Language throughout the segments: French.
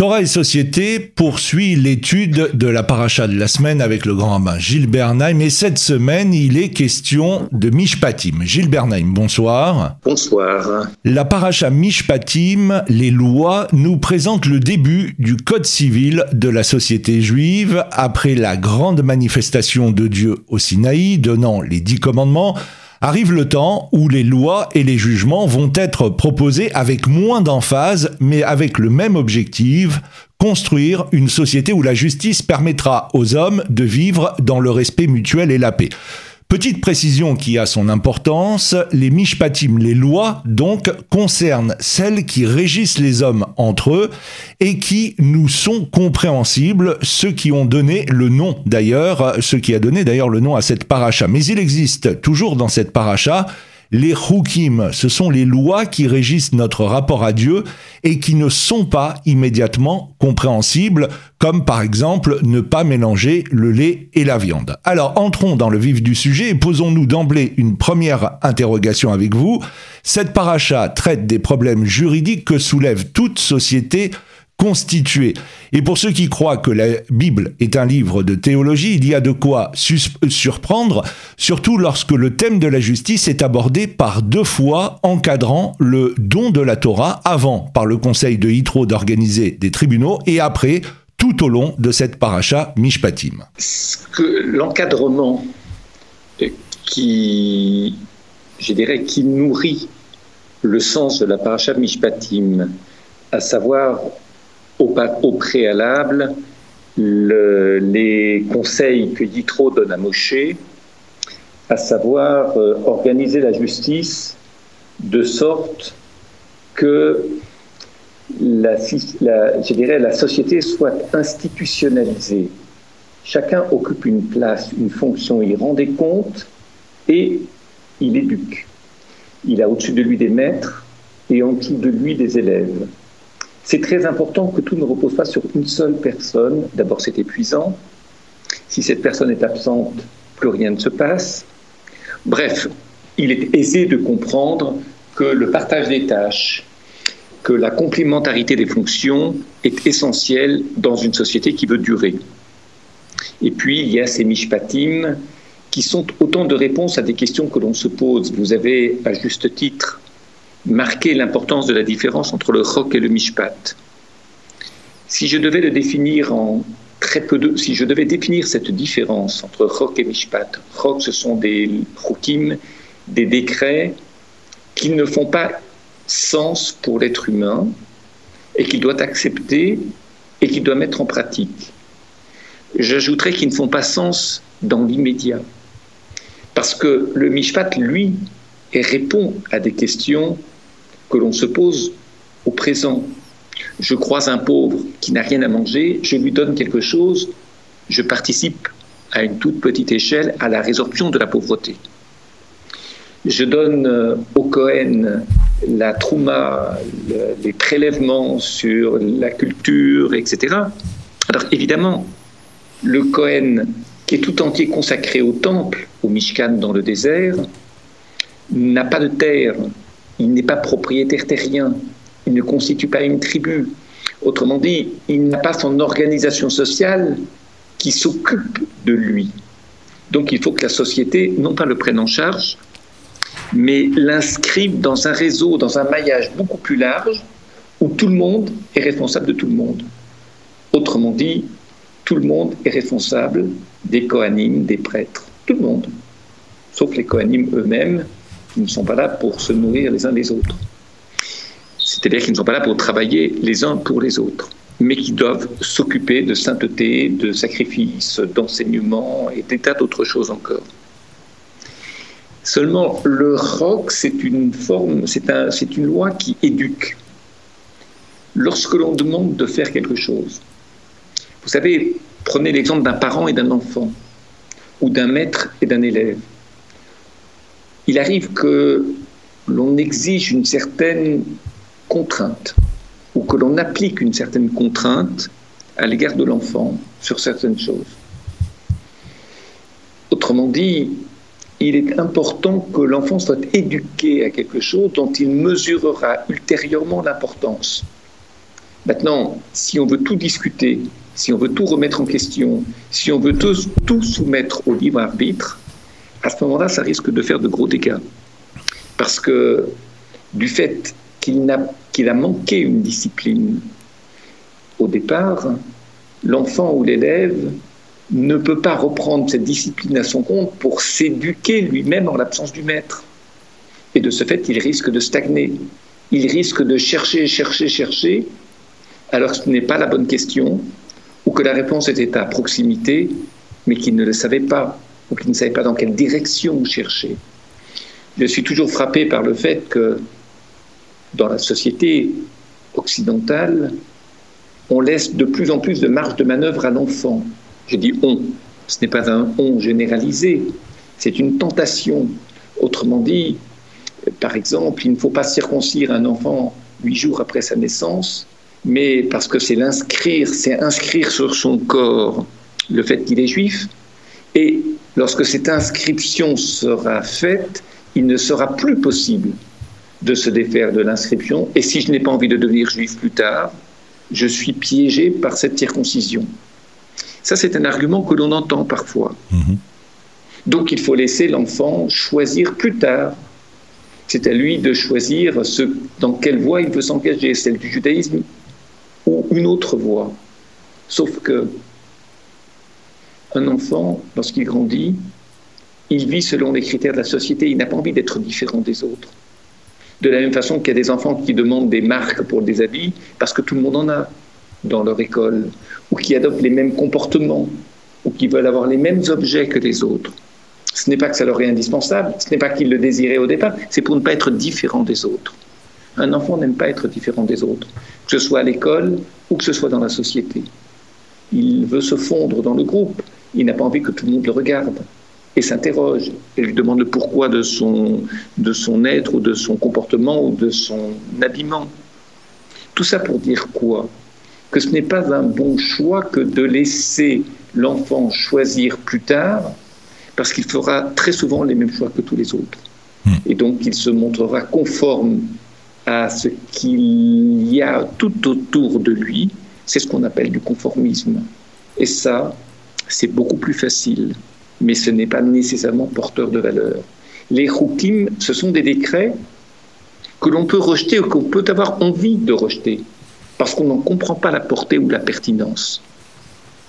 Torah et Société poursuit l'étude de la paracha de la semaine avec le grand rabbin Gilles Bernheim. Et cette semaine, il est question de Mishpatim. Gilles Bernheim, bonsoir. Bonsoir. La paracha Mishpatim, les lois, nous présente le début du code civil de la société juive après la grande manifestation de Dieu au Sinaï, donnant les 10 commandements. Arrive le temps où les lois et les jugements vont être proposés avec moins d'emphase, mais avec le même objectif, construire une société où la justice permettra aux hommes de vivre dans le respect mutuel et la paix. Petite précision qui a son importance, les mishpatim, les lois, donc, concernent celles qui régissent les hommes entre eux et qui nous sont compréhensibles, ce qui a donné le nom à cette paracha. Mais il existe toujours dans cette paracha les choukim, ce sont les lois qui régissent notre rapport à Dieu et qui ne sont pas immédiatement compréhensibles, comme par exemple ne pas mélanger le lait et la viande. Alors entrons dans le vif du sujet et posons-nous d'emblée une première interrogation avec vous. Cette paracha traite des problèmes juridiques que soulève toute société constituée. Et pour ceux qui croient que la Bible est un livre de théologie, il y a de quoi surprendre, surtout lorsque le thème de la justice est abordé par 2 fois, encadrant le don de la Torah, avant par le conseil de Yitro d'organiser des tribunaux et après, tout au long de cette paracha Mishpatim. L'encadrement qui nourrit le sens de la paracha Mishpatim, à savoir au préalable, les conseils que Yitro donne à Moshe, à savoir organiser la justice de sorte que la société soit institutionnalisée. Chacun occupe une place, une fonction, il rend des comptes et il éduque. Il a au-dessus de lui des maîtres et en dessous de lui des élèves. C'est très important que tout ne repose pas sur une seule personne. D'abord, c'est épuisant. Si cette personne est absente, plus rien ne se passe. Bref, il est aisé de comprendre que le partage des tâches, que la complémentarité des fonctions est essentielle dans une société qui veut durer. Et puis, il y a ces mishpatim qui sont autant de réponses à des questions que l'on se pose. Vous avez, à juste titre, marquer l'importance de la différence entre le choc et le mishpat. Si je devais définir cette différence entre choc et mishpat, choc, ce sont des chukim, des décrets qui ne font pas sens pour l'être humain et qu'il doit accepter et qu'il doit mettre en pratique. J'ajouterais qu'ils ne font pas sens dans l'immédiat, parce que le mishpat, lui, répond à des questions que l'on se pose au présent. Je croise un pauvre qui n'a rien à manger, je lui donne quelque chose, je participe à une toute petite échelle à la résorption de la pauvreté. Je donne au Cohen la trouma, les prélèvements sur la culture, etc. Alors évidemment, le Cohen, qui est tout entier consacré au temple, au Mishkan dans le désert, n'a pas de terre, il n'est pas propriétaire terrien, il ne constitue pas une tribu. Autrement dit, il n'a pas son organisation sociale qui s'occupe de lui. Donc il faut que la société, non pas le prenne en charge, mais l'inscrive dans un réseau, dans un maillage beaucoup plus large, où tout le monde est responsable de tout le monde. Autrement dit, tout le monde est responsable des Kohanim, des prêtres, tout le monde, sauf les Kohanim eux-mêmes, qui ne sont pas là pour se nourrir les uns les autres. C'est-à-dire qu'ils ne sont pas là pour travailler les uns pour les autres, mais qui doivent s'occuper de sainteté, de sacrifice, d'enseignement et des tas d'autres choses encore. Seulement, le roc, c'est une loi qui éduque. Lorsque l'on demande de faire quelque chose, vous savez, prenez l'exemple d'un parent et d'un enfant, ou d'un maître et d'un élève. Il arrive que l'on exige une certaine contrainte ou que l'on applique une certaine contrainte à l'égard de l'enfant sur certaines choses. Autrement dit, il est important que l'enfant soit éduqué à quelque chose dont il mesurera ultérieurement l'importance. Maintenant, si on veut tout discuter, si on veut tout remettre en question, si on veut tout soumettre au libre arbitre, à ce moment-là, ça risque de faire de gros dégâts. Parce que du fait qu'il a manqué une discipline au départ, l'enfant ou l'élève ne peut pas reprendre cette discipline à son compte pour s'éduquer lui-même en l'absence du maître. Et de ce fait, il risque de stagner. Il risque de chercher, alors que ce n'est pas la bonne question, ou que la réponse était à proximité, mais qu'il ne le savait pas, ou qu'il ne savait pas dans quelle direction chercher. Je suis toujours frappé par le fait que, dans la société occidentale, on laisse de plus en plus de marge de manœuvre à l'enfant. Je dis « on », ce n'est pas un « on » généralisé, c'est une tentation. Autrement dit, par exemple, il ne faut pas circoncire un enfant 8 jours après sa naissance, mais parce que c'est l'inscrire, c'est inscrire sur son corps le fait qu'il est juif, et lorsque cette inscription sera faite, il ne sera plus possible de se défaire de l'inscription, et si je n'ai pas envie de devenir juif plus tard, je suis piégé par cette circoncision. Ça, c'est un argument que l'on entend parfois. Mmh. Donc, il faut laisser l'enfant choisir plus tard. C'est à lui de choisir dans quelle voie il veut s'engager, celle du judaïsme ou une autre voie. Sauf que un enfant, lorsqu'il grandit, il vit selon les critères de la société. Il n'a pas envie d'être différent des autres. De la même façon qu'il y a des enfants qui demandent des marques pour des habits parce que tout le monde en a dans leur école, ou qui adoptent les mêmes comportements, ou qui veulent avoir les mêmes objets que les autres. Ce n'est pas que ça leur est indispensable, ce n'est pas qu'ils le désiraient au départ, c'est pour ne pas être différent des autres. Un enfant n'aime pas être différent des autres, que ce soit à l'école ou que ce soit dans la société. Il veut se fondre dans le groupe, il n'a pas envie que tout le monde le regarde, et s'interroge, et lui demande le pourquoi de son être, ou de son comportement, ou de son habillement. Tout ça pour dire quoi ? Que ce n'est pas un bon choix que de laisser l'enfant choisir plus tard, parce qu'il fera très souvent les mêmes choix que tous les autres. Et donc, il se montrera conforme à ce qu'il y a tout autour de lui. C'est ce qu'on appelle du conformisme. Et ça, c'est beaucoup plus facile, mais ce n'est pas nécessairement porteur de valeur. Les choukim, ce sont des décrets que l'on peut rejeter ou qu'on peut avoir envie de rejeter, parce qu'on n'en comprend pas la portée ou la pertinence.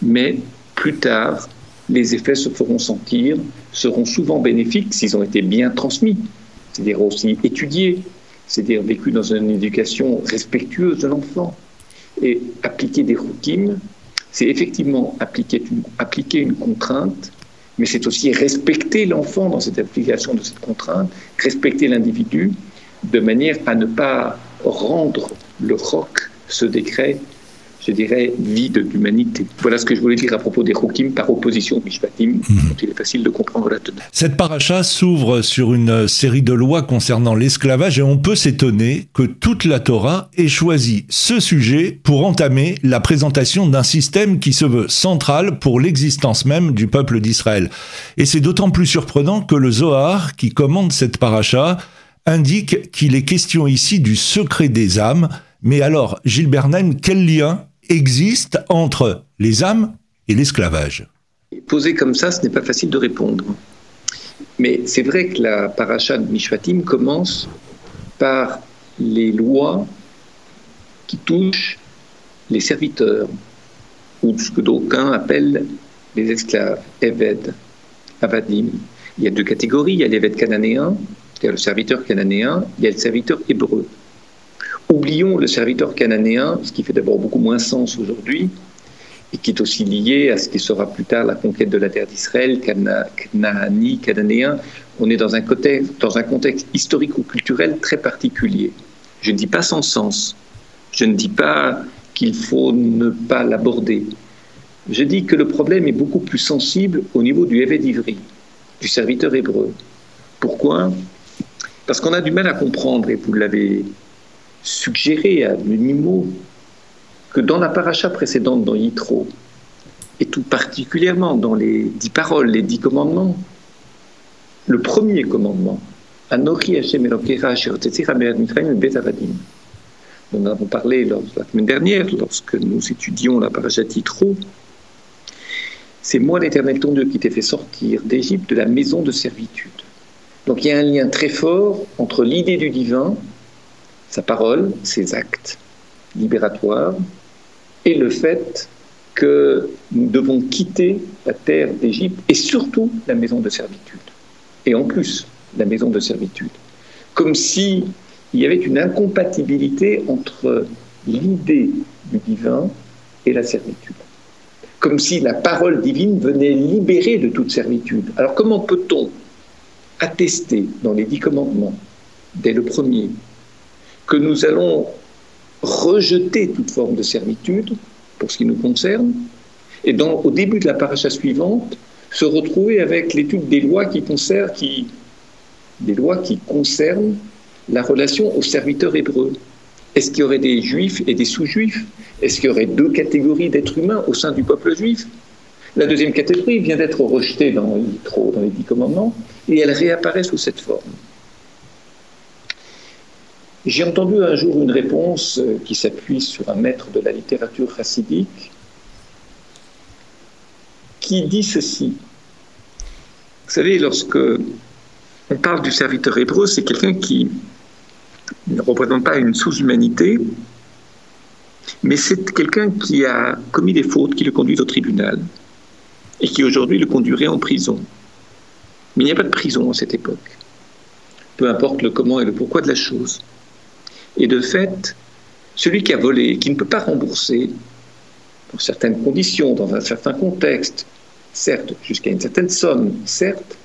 Mais plus tard, les effets se feront sentir, seront souvent bénéfiques s'ils ont été bien transmis, c'est-à-dire aussi étudiés, c'est-à-dire vécus dans une éducation respectueuse de l'enfant. Et appliquer des routines, c'est effectivement appliquer une contrainte, mais c'est aussi respecter l'enfant dans cette application de cette contrainte, respecter l'individu, de manière à ne pas rendre le roc, ce décret, je dirais, vide d'humanité. Voilà ce que je voulais dire à propos des Choukim par opposition aux Mishpatim, dont il est facile de comprendre la teneur. Cette paracha s'ouvre sur une série de lois concernant l'esclavage et on peut s'étonner que toute la Torah ait choisi ce sujet pour entamer la présentation d'un système qui se veut central pour l'existence même du peuple d'Israël. Et c'est d'autant plus surprenant que le Zohar, qui commande cette paracha, indique qu'il est question ici du secret des âmes. Mais alors, Gilles Bernheim, quel lien existe entre les âmes et l'esclavage ? Posé comme ça, ce n'est pas facile de répondre. Mais c'est vrai que la paracha de Mishpatim commence par les lois qui touchent les serviteurs, ou ce que d'aucuns appellent les esclaves, Eved, Avadim. Il y a deux catégories, il y a l'Eved cananéen, c'est-à-dire le serviteur cananéen, il y a le serviteur hébreu. Oublions le serviteur cananéen, ce qui fait d'abord beaucoup moins sens aujourd'hui, et qui est aussi lié à ce qui sera plus tard la conquête de la terre d'Israël, cananéen. On est dans un contexte historico-culturel très particulier. Je ne dis pas sans sens, je ne dis pas qu'il faut ne pas l'aborder. Je dis que le problème est beaucoup plus sensible au niveau du Eved Ivri, du serviteur hébreu. Pourquoi ? Parce qu'on a du mal à comprendre, et vous l'avez suggérer à demi-mot que dans la paracha précédente dans Yitro, et tout particulièrement dans les 10 paroles, les 10 commandements, le premier commandement, Anokhi Hashem, Nous en avons parlé la semaine dernière, lorsque nous étudions la parashat Yitro. C'est moi, l'Éternel, ton Dieu, qui t'ai fait sortir d'Égypte, de la maison de servitude. Donc il y a un lien très fort entre l'idée du divin, sa parole, ses actes libératoires, et le fait que nous devons quitter la terre d'Égypte, et surtout la maison de servitude. Et en plus, la maison de servitude. Comme s'il y avait une incompatibilité entre l'idée du divin et la servitude. Comme si la parole divine venait libérer de toute servitude. Alors comment peut-on attester dans les 10 commandements, dès le premier, que nous allons rejeter toute forme de servitude, pour ce qui nous concerne, et au début de la paracha suivante, se retrouver avec l'étude des lois qui concernent la relation aux serviteurs hébreux. Est-ce qu'il y aurait des juifs et des sous-juifs ? Est-ce qu'il y aurait 2 catégories d'êtres humains au sein du peuple juif ? La deuxième catégorie vient d'être rejetée dans Yitro, dans les 10 commandements, et elle réapparaît sous cette forme. J'ai entendu un jour une réponse qui s'appuie sur un maître de la littérature chassidique qui dit ceci. Vous savez, lorsque on parle du serviteur hébreu, c'est quelqu'un qui ne représente pas une sous-humanité, mais c'est quelqu'un qui a commis des fautes qui le conduisent au tribunal et qui aujourd'hui le conduirait en prison. Mais il n'y a pas de prison à cette époque, peu importe le comment et le pourquoi de la chose. Et de fait, celui qui a volé, qui ne peut pas rembourser, dans certaines conditions, dans un certain contexte, certes, jusqu'à une certaine somme, certes,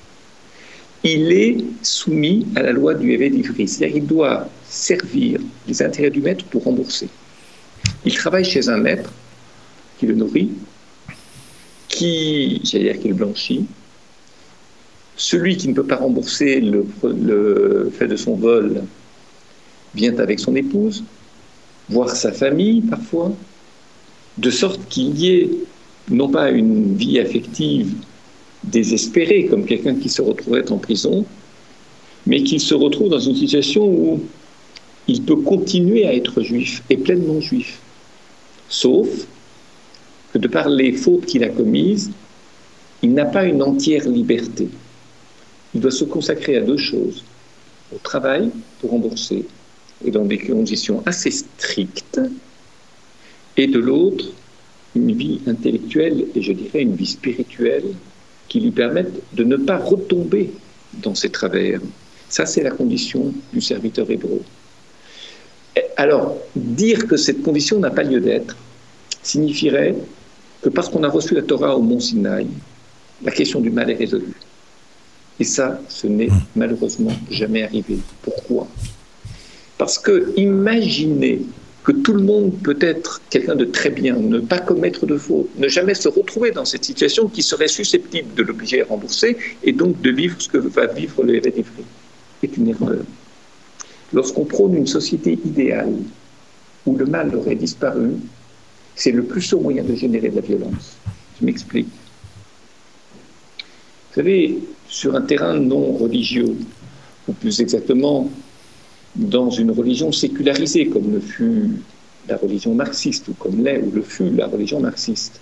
il est soumis à la loi du Eved Ivri. C'est-à-dire qu'il doit servir les intérêts du maître pour rembourser. Il travaille chez un maître qui le nourrit, qui le blanchit. Celui qui ne peut pas rembourser le fait de son vol vient avec son épouse, voire sa famille parfois, de sorte qu'il y ait non pas une vie affective désespérée, comme quelqu'un qui se retrouverait en prison, mais qu'il se retrouve dans une situation où il peut continuer à être juif et pleinement juif, sauf que de par les fautes qu'il a commises, il n'a pas une entière liberté. Il doit se consacrer à 2 choses, au travail pour rembourser, et dans des conditions assez strictes, et de l'autre, une vie intellectuelle et je dirais une vie spirituelle qui lui permettent de ne pas retomber dans ses travers. Ça, c'est la condition du serviteur hébreu. Alors, dire que cette condition n'a pas lieu d'être signifierait que parce qu'on a reçu la Torah au mont Sinaï, la question du mal est résolue. Et ça, ce n'est malheureusement jamais arrivé. Pourquoi ? Parce que imaginez que tout le monde peut être quelqu'un de très bien, ne pas commettre de fautes, ne jamais se retrouver dans cette situation qui serait susceptible de l'obliger à rembourser et donc de vivre ce que va vivre le Eved Ivri. C'est une erreur. Lorsqu'on prône une société idéale où le mal aurait disparu, c'est le plus sûr moyen de générer de la violence. Je m'explique. Vous savez, sur un terrain non religieux, ou plus exactement, dans une religion sécularisée, comme le fut la religion marxiste, ou comme l'est ou le fut la religion marxiste.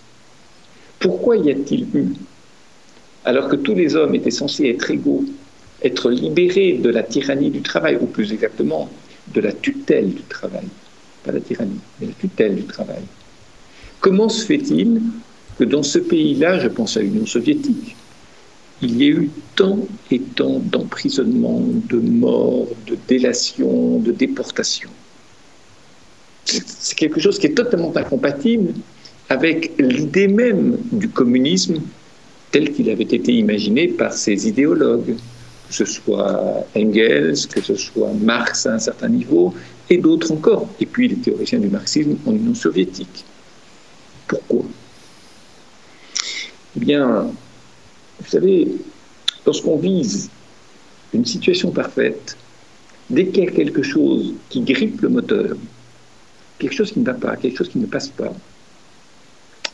Pourquoi y a-t-il eu, alors que tous les hommes étaient censés être égaux, être libérés de la tyrannie du travail, ou plus exactement, de la tutelle du travail, pas la tyrannie, mais la tutelle du travail. Comment se fait-il que dans ce pays-là, je pense à l'Union soviétique, il y a eu tant et tant d'emprisonnements, de morts, de délations, de déportations. C'est quelque chose qui est totalement incompatible avec l'idée même du communisme tel qu'il avait été imaginé par ses idéologues, que ce soit Engels, que ce soit Marx à un certain niveau, et d'autres encore, et puis les théoriciens du marxisme en Union soviétique. Pourquoi ? Eh bien, vous savez, lorsqu'on vise une situation parfaite, dès qu'il y a quelque chose qui grippe le moteur, quelque chose qui ne va pas, quelque chose qui ne passe pas,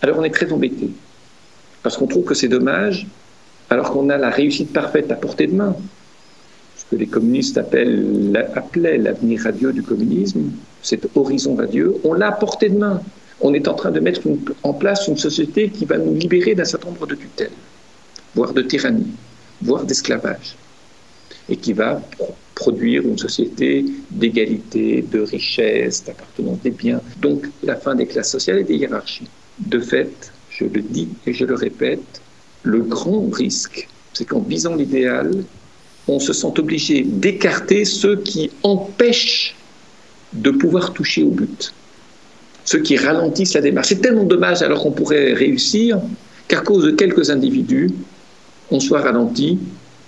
alors on est très embêté, parce qu'on trouve que c'est dommage, alors qu'on a la réussite parfaite à portée de main, ce que les communistes appelaient l'avenir radieux du communisme, cet horizon vers Dieu, on l'a à portée de main. On est en train de mettre en place une société qui va nous libérer d'un certain nombre de tutelles, voire de tyrannie, voire d'esclavage, et qui va produire une société d'égalité, de richesse, d'appartenance des biens, donc la fin des classes sociales et des hiérarchies. De fait, je le dis et je le répète, le grand risque, c'est qu'en visant l'idéal, on se sent obligé d'écarter ceux qui empêchent de pouvoir toucher au but, ceux qui ralentissent la démarche. C'est tellement dommage, alors qu'on pourrait réussir, qu'à cause de quelques individus, on soit ralenti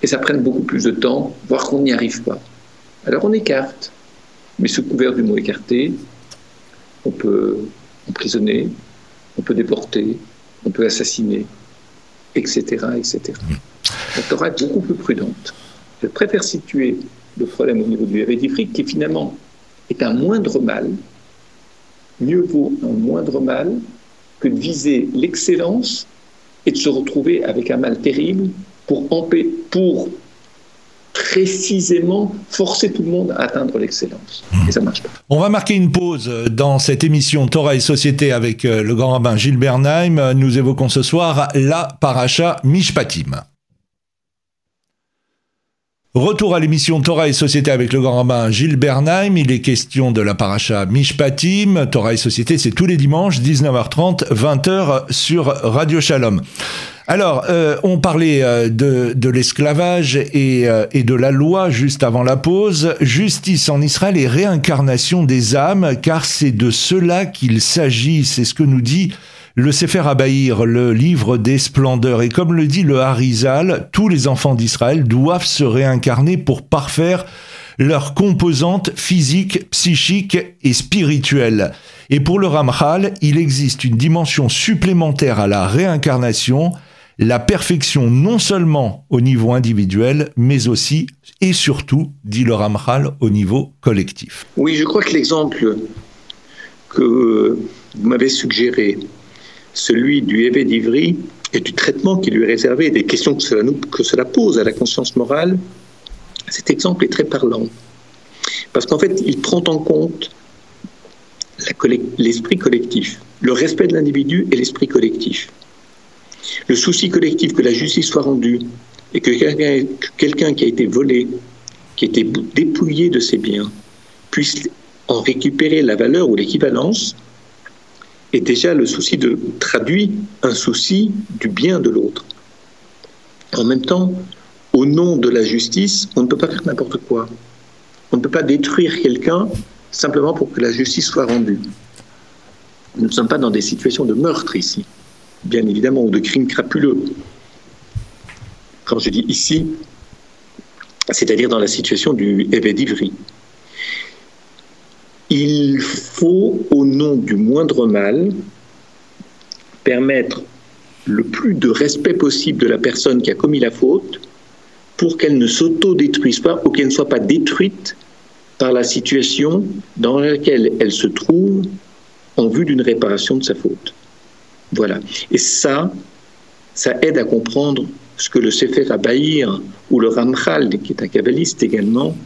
et ça prenne beaucoup plus de temps, voire qu'on n'y arrive pas. Alors on écarte, mais sous couvert du mot écarter, on peut emprisonner, on peut déporter, on peut assassiner, etc., etc. La Torah est beaucoup plus prudente. Je préfère situer le problème au niveau du Eved Ivri, qui finalement est un moindre mal. Mieux vaut un moindre mal que de viser l'excellence et de se retrouver avec un mal terrible pour précisément forcer tout le monde à atteindre l'excellence. Et ça ne marche pas. On va marquer une pause dans cette émission Torah et Société avec le grand rabbin Gilles Bernheim. Nous évoquons ce soir la paracha Mishpatim. Retour à l'émission Torah et Société avec le grand rabbin Gilles Bernheim. Il est question de la paracha Mishpatim. Torah et Société, c'est tous les dimanches, 19h30, 20h sur Radio Shalom. Alors, on parlait de l'esclavage et de la loi juste avant la pause. Justice en Israël et réincarnation des âmes, car c'est de cela qu'il s'agit. C'est ce que nous dit le Sefer HaBahir, le livre des splendeurs. Et comme le dit le Arizal, tous les enfants d'Israël doivent se réincarner pour parfaire leurs composantes physiques, psychiques et spirituelles. Et pour le Ramchal, il existe une dimension supplémentaire à la réincarnation, la perfection non seulement au niveau individuel, mais aussi et surtout, dit le Ramchal, au niveau collectif. Oui, je crois que l'exemple que vous m'avez suggéré, celui du Eved Ivri et du traitement qui lui est réservé, des questions que cela pose à la conscience morale, cet exemple est très parlant. Parce qu'en fait, il prend en compte l'esprit collectif, le respect de l'individu et l'esprit collectif. Le souci collectif que la justice soit rendue et que quelqu'un qui a été volé, qui a été dépouillé de ses biens, puisse en récupérer la valeur ou l'équivalence, et déjà le souci de traduit un souci du bien de l'autre. En même temps, au nom de la justice, on ne peut pas faire n'importe quoi. On ne peut pas détruire quelqu'un simplement pour que la justice soit rendue. Nous ne sommes pas dans des situations de meurtre ici, bien évidemment, ou de crimes crapuleux. Quand je dis ici, c'est-à-dire dans la situation du Eved Ivri. Il faut, au nom du moindre mal, permettre le plus de respect possible de la personne qui a commis la faute pour qu'elle ne s'autodétruise pas ou qu'elle ne soit pas détruite par la situation dans laquelle elle se trouve en vue d'une réparation de sa faute. Voilà. Et ça aide à comprendre ce que le Sefer HaBahir ou le Ramchal, qui est un kabbaliste également,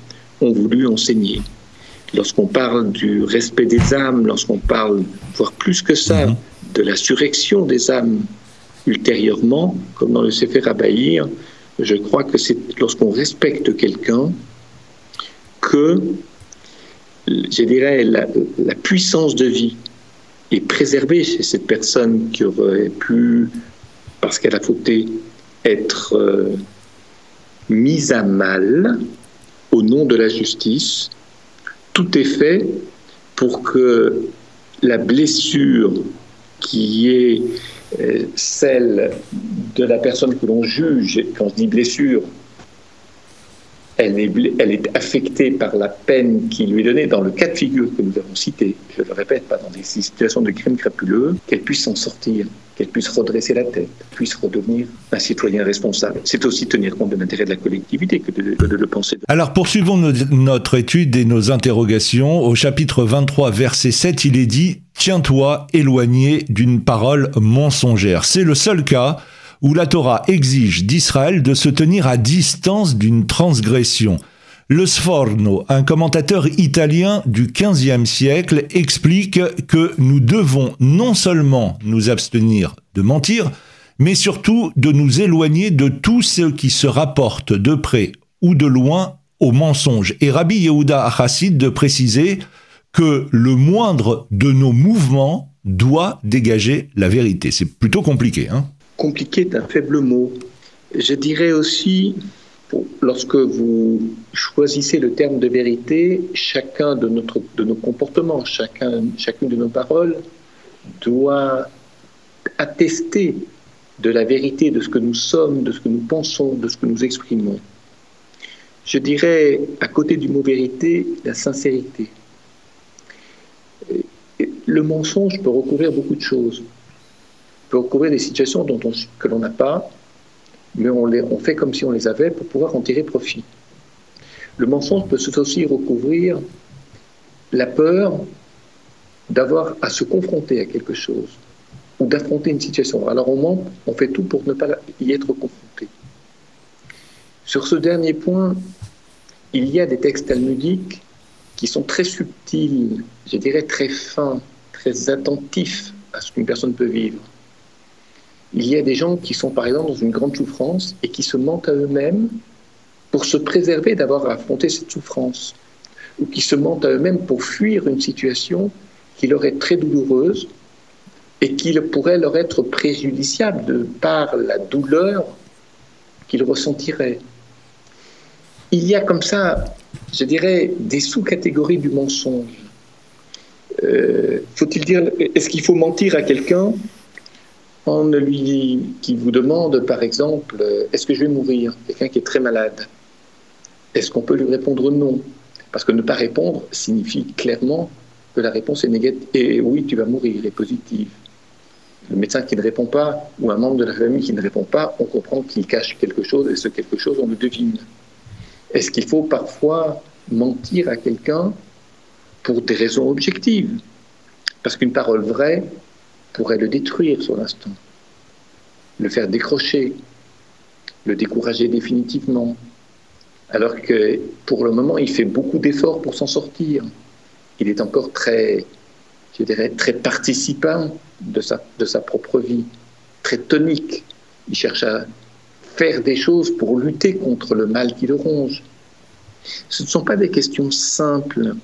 ont voulu enseigner. Lorsqu'on parle du respect des âmes, lorsqu'on parle, voire plus que ça, de la surrection des âmes ultérieurement, comme dans le Sefer HaBahir, je crois que c'est lorsqu'on respecte quelqu'un que, je dirais, la puissance de vie est préservée chez cette personne qui aurait pu, parce qu'elle a fauté, être mise à mal au nom de la justice. Tout est fait pour que la blessure qui est celle de la personne que l'on juge, quand je dis blessure, elle est affectée par la peine qui lui est donnée dans le cas de figure que nous avons cité, je le répète, pas dans des situations de crime crapuleux, qu'elle puisse s'en sortir, qu'elle puisse redresser la tête, puisse redevenir un citoyen responsable. C'est aussi tenir compte de l'intérêt de la collectivité que de le penser. Alors poursuivons notre étude et nos interrogations. Au chapitre 23, verset 7, il est dit « Tiens-toi éloigné d'une parole mensongère ». C'est le seul cas où la Torah exige d'Israël de se tenir à distance d'une transgression. Le Sforno, un commentateur italien du XVe siècle, explique que nous devons non seulement nous abstenir de mentir, mais surtout de nous éloigner de tout ce qui se rapporte de près ou de loin au mensonge. Et Rabbi Yehuda Hassid de préciser que le moindre de nos mouvements doit dégager la vérité. C'est plutôt compliqué, hein ? Compliqué est un faible mot. Je dirais aussi... Lorsque vous choisissez le terme de vérité, chacun de nos comportements, chacune de nos paroles doit attester de la vérité de ce que nous sommes, de ce que nous pensons, de ce que nous exprimons. Je dirais, à côté du mot vérité, la sincérité. Le mensonge peut recouvrir beaucoup de choses. Il peut recouvrir des situations que l'on n'a pas, mais on fait comme si on les avait pour pouvoir en tirer profit. Le mensonge peut aussi recouvrir la peur d'avoir à se confronter à quelque chose ou d'affronter une situation. Alors on ment, on fait tout pour ne pas y être confronté. Sur ce dernier point, il y a des textes talmudiques qui sont très subtils, je dirais très fins, très attentifs à ce qu'une personne peut vivre. Il y a des gens qui sont par exemple dans une grande souffrance et qui se mentent à eux-mêmes pour se préserver d'avoir à affronter cette souffrance, ou qui se mentent à eux-mêmes pour fuir une situation qui leur est très douloureuse et qui pourrait leur être préjudiciable de par la douleur qu'ils ressentiraient. Il y a comme ça, je dirais, des sous-catégories du mensonge. Faut-il dire, est-ce qu'il faut mentir à quelqu'un ? On lui qui vous demande, par exemple, est-ce que je vais mourir ? Quelqu'un qui est très malade. Est-ce qu'on peut lui répondre non ? Parce que ne pas répondre signifie clairement que la réponse est négative. Et oui, tu vas mourir, est positive. Le médecin qui ne répond pas, ou un membre de la famille qui ne répond pas, on comprend qu'il cache quelque chose, et ce quelque chose, on le devine. Est-ce qu'il faut parfois mentir à quelqu'un pour des raisons objectives ? Parce qu'une parole vraie pourrait le détruire sur l'instant, le faire décrocher, le décourager définitivement, alors que pour le moment, il fait beaucoup d'efforts pour s'en sortir. Il est encore très, je dirais, très participant de sa propre vie, très tonique. Il cherche à faire des choses pour lutter contre le mal qui le ronge. Ce ne sont pas des questions simples.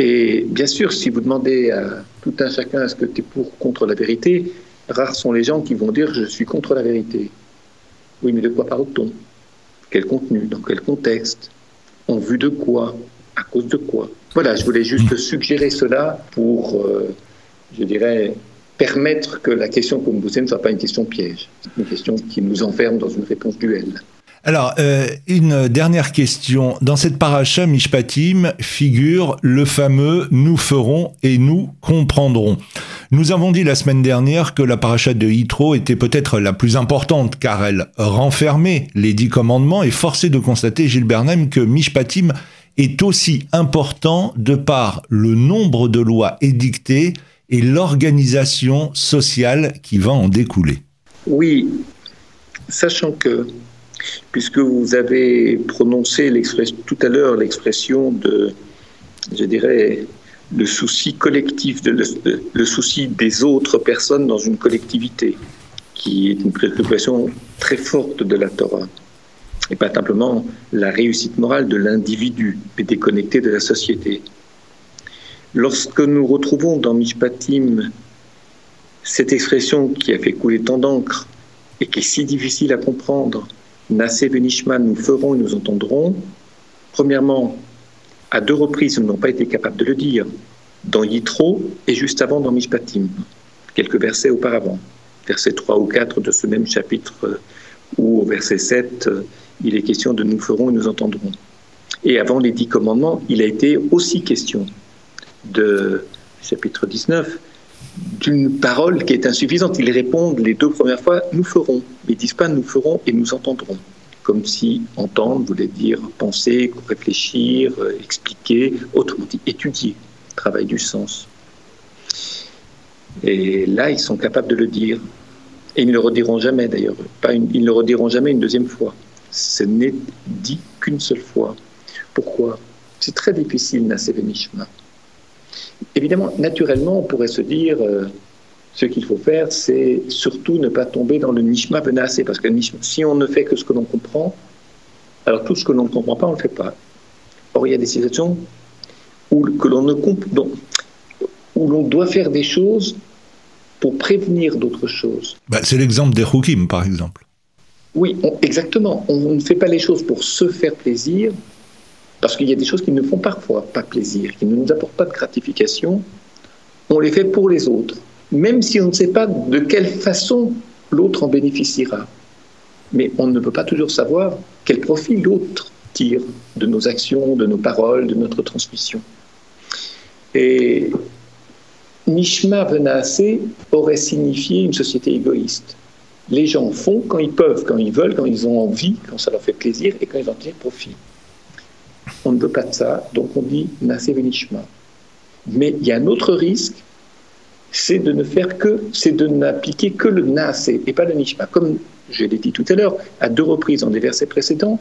Et bien sûr, si vous demandez à tout un chacun est-ce que tu es pour ou contre la vérité, rares sont les gens qui vont dire je suis contre la vérité. Oui, mais de quoi parle-t-on ? Quel contenu ? Dans quel contexte ? En vue de quoi ? À cause de quoi ? Voilà, je voulais juste suggérer cela pour, je dirais, permettre que la question qu'on vous aime ne soit pas une question piège, une question qui nous enferme dans une réponse duelle. Alors, une dernière question. Dans cette paracha Mishpatim figure le fameux « nous ferons et nous comprendrons ». Nous avons dit la semaine dernière que la paracha de Yitro était peut-être la plus importante car elle renfermait les 10 commandements, et forcé de constater, Gilles Bernheim, que Mishpatim est aussi important de par le nombre de lois édictées et l'organisation sociale qui va en découler. Oui, sachant que puisque vous avez prononcé tout à l'heure l'expression de, je dirais, le souci collectif, le souci des autres personnes dans une collectivité, qui est une préoccupation très forte de la Torah, et pas simplement la réussite morale de l'individu, mais déconnecté de la société. Lorsque nous retrouvons dans Mishpatim cette expression qui a fait couler tant d'encre et qui est si difficile à comprendre, Na'aseh ve-nishma, nous ferons et nous entendrons. Premièrement, à 2 reprises, nous n'avons pas été capables de le dire, dans Yitro et juste avant dans Mishpatim, quelques versets auparavant, versets 3 ou 4 de ce même chapitre, où au verset 7, il est question de nous ferons et nous entendrons. Et avant les 10 commandements, il a été aussi question de chapitre 19, d'une parole qui est insuffisante. Ils répondent les 2 premières fois « nous ferons », mais ils ne disent pas « nous ferons et nous entendrons ». Comme si « entendre » voulait dire penser, réfléchir, expliquer, autrement dit étudier, travail du sens. Et là, ils sont capables de le dire. Et ils ne le rediront jamais d'ailleurs. Ils ne le rediront jamais une 2e fois. Ce n'est dit qu'une seule fois. Pourquoi? C'est très difficile, Na'aseh ve-nishma. Évidemment, naturellement, on pourrait se dire ce qu'il faut faire, c'est surtout ne pas tomber dans le nishma ve-na'aseh, parce que si on ne fait que ce que l'on comprend, alors tout ce que l'on ne comprend pas, on ne le fait pas. Or, il y a des situations où l'on doit faire des choses pour prévenir d'autres choses. C'est l'exemple des choukim, par exemple. Oui, exactement. On ne fait pas les choses pour se faire plaisir, parce qu'il y a des choses qui ne font parfois pas plaisir, qui ne nous apportent pas de gratification. On les fait pour les autres, même si on ne sait pas de quelle façon l'autre en bénéficiera. Mais on ne peut pas toujours savoir quel profit l'autre tire de nos actions, de nos paroles, de notre transmission. Et Nishma ve-na'aseh aurait signifié une société égoïste. Les gens font quand ils peuvent, quand ils veulent, quand ils ont envie, quand ça leur fait plaisir et quand ils en tirent profit. On ne veut pas de ça, donc on dit Na'aseh ve-nishma. Mais il y a un autre risque, c'est de n'appliquer que le Na'aseh et pas le Nishma. Comme je l'ai dit tout à l'heure, à 2 reprises dans des versets précédents,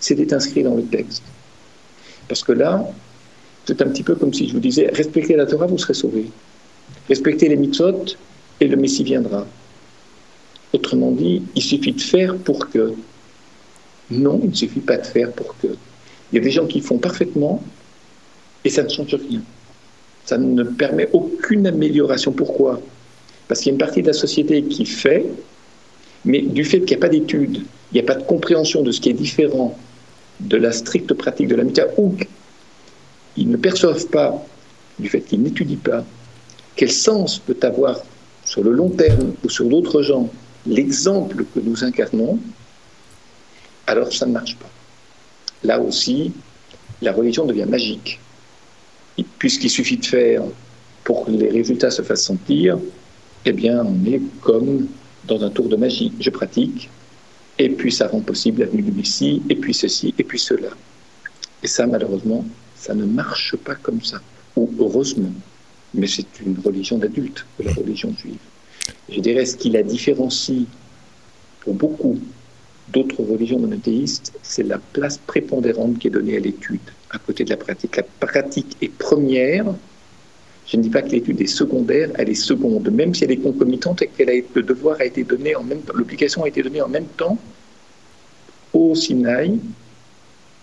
c'était inscrit dans le texte. Parce que là, c'est un petit peu comme si je vous disais, respectez la Torah, vous serez sauvés. Respectez les mitzvot et le Messie viendra. Autrement dit, il suffit de faire pour que. Non, il ne suffit pas de faire pour que. Il y a des gens qui font parfaitement et ça ne change rien. Ça ne permet aucune amélioration. Pourquoi ? Parce qu'il y a une partie de la société qui fait, mais du fait qu'il n'y a pas d'études, il n'y a pas de compréhension de ce qui est différent de la stricte pratique de la mitzvah, ou qu'ils ne perçoivent pas, du fait qu'ils n'étudient pas, quel sens peut avoir sur le long terme ou sur d'autres gens l'exemple que nous incarnons, alors ça ne marche pas. Là aussi, la religion devient magique. Puisqu'il suffit de faire pour que les résultats se fassent sentir, eh bien, on est comme dans un tour de magie. Je pratique, et puis ça rend possible la venue du Messie, et puis ceci, et puis cela. Et ça, malheureusement, ça ne marche pas comme ça. Ou heureusement, mais c'est une religion d'adulte, que la religion juive. Je dirais, ce qui la différencie pour beaucoup d'autres religions monothéistes, c'est la place prépondérante qui est donnée à l'étude, à côté de la pratique. La pratique est première, je ne dis pas que l'étude est secondaire, elle est seconde, même si elle est concomitante et que le devoir a été donné en même temps, l'obligation a été donnée en même temps au Sinaï,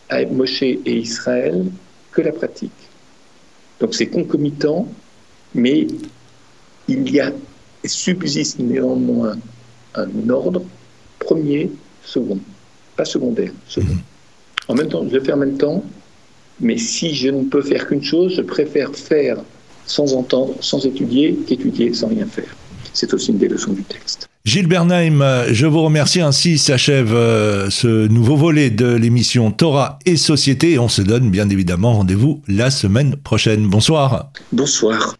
à Moshe et Israël, que la pratique. Donc c'est concomitant, mais subsiste néanmoins un ordre premier, second, pas secondaire, second. En même temps, je le fais en même temps, mais si je ne peux faire qu'une chose, je préfère faire sans entendre, sans étudier, qu'étudier sans rien faire. C'est aussi une des leçons du texte. Gilles Bernheim, je vous remercie. Ainsi s'achève ce nouveau volet de l'émission Torah et Société. On se donne bien évidemment rendez-vous la semaine prochaine. Bonsoir. Bonsoir.